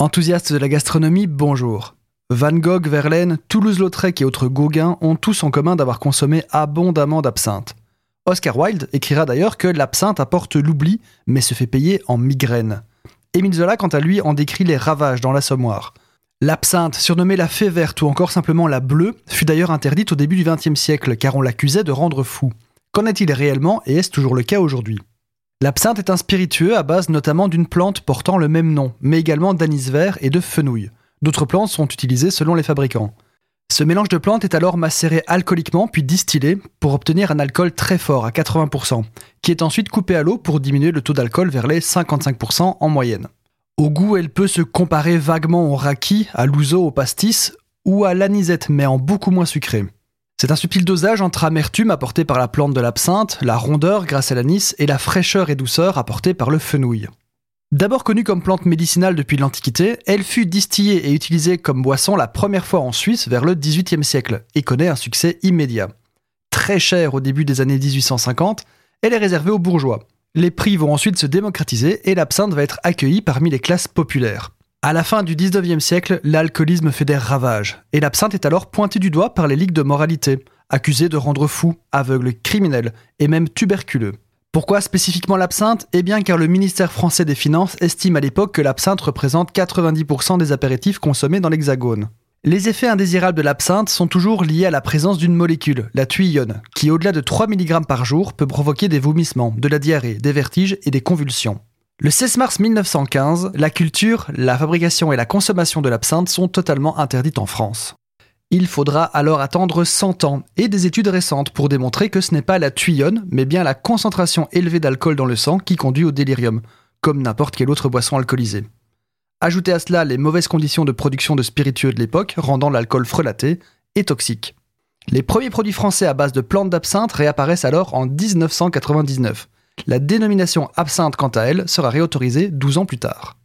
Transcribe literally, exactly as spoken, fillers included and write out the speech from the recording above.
Enthousiastes de la gastronomie, bonjour. Van Gogh, Verlaine, Toulouse-Lautrec et autres Gauguin ont tous en commun d'avoir consommé abondamment d'absinthe. Oscar Wilde écrira d'ailleurs que l'absinthe apporte l'oubli, mais se fait payer en migraine. Émile Zola, quant à lui, en décrit les ravages dans L'Assommoir. L'absinthe, surnommée la fée verte ou encore simplement la bleue, fut d'ailleurs interdite au début du vingtième siècle, car on l'accusait de rendre fou. Qu'en est-il réellement et est-ce toujours le cas aujourd'hui ? L'absinthe est un spiritueux à base notamment d'une plante portant le même nom, mais également d'anis vert et de fenouil. D'autres plantes sont utilisées selon les fabricants. Ce mélange de plantes est alors macéré alcooliquement puis distillé pour obtenir un alcool très fort à quatre-vingts pour cent, qui est ensuite coupé à l'eau pour diminuer le taux d'alcool vers les cinquante-cinq pour cent en moyenne. Au goût, elle peut se comparer vaguement au raki, à l'ouzo, au pastis ou à l'anisette, mais en beaucoup moins sucré. C'est un subtil dosage entre amertume apportée par la plante de l'absinthe, la rondeur grâce à l'anis et la fraîcheur et douceur apportée par le fenouil. D'abord connue comme plante médicinale depuis l'Antiquité, elle fut distillée et utilisée comme boisson la première fois en Suisse vers le dix-huitième siècle et connaît un succès immédiat. Très chère au début des années dix-huit cent cinquante, elle est réservée aux bourgeois. Les prix vont ensuite se démocratiser et l'absinthe va être accueillie parmi les classes populaires. À la fin du dix-neuvième siècle, l'alcoolisme fait des ravages, et l'absinthe est alors pointée du doigt par les ligues de moralité, accusée de rendre fou, aveugle, criminel, et même tuberculeux. Pourquoi spécifiquement l'absinthe ? Eh bien car le ministère français des Finances estime à l'époque que l'absinthe représente quatre-vingt-dix pour cent des apéritifs consommés dans l'Hexagone. Les effets indésirables de l'absinthe sont toujours liés à la présence d'une molécule, la thuione, qui au-delà de trois milligrammes par jour peut provoquer des vomissements, de la diarrhée, des vertiges et des convulsions. Le seize mars mille neuf cent quinze, la culture, la fabrication et la consommation de l'absinthe sont totalement interdites en France. Il faudra alors attendre cent ans et des études récentes pour démontrer que ce n'est pas la thuione, mais bien la concentration élevée d'alcool dans le sang qui conduit au délirium, comme n'importe quelle autre boisson alcoolisée. Ajoutez à cela les mauvaises conditions de production de spiritueux de l'époque, rendant l'alcool frelaté et toxique. Les premiers produits français à base de plantes d'absinthe réapparaissent alors en dix-neuf cent quatre-vingt-dix-neuf. La dénomination absinthe, quant à elle, sera réautorisée douze ans plus tard.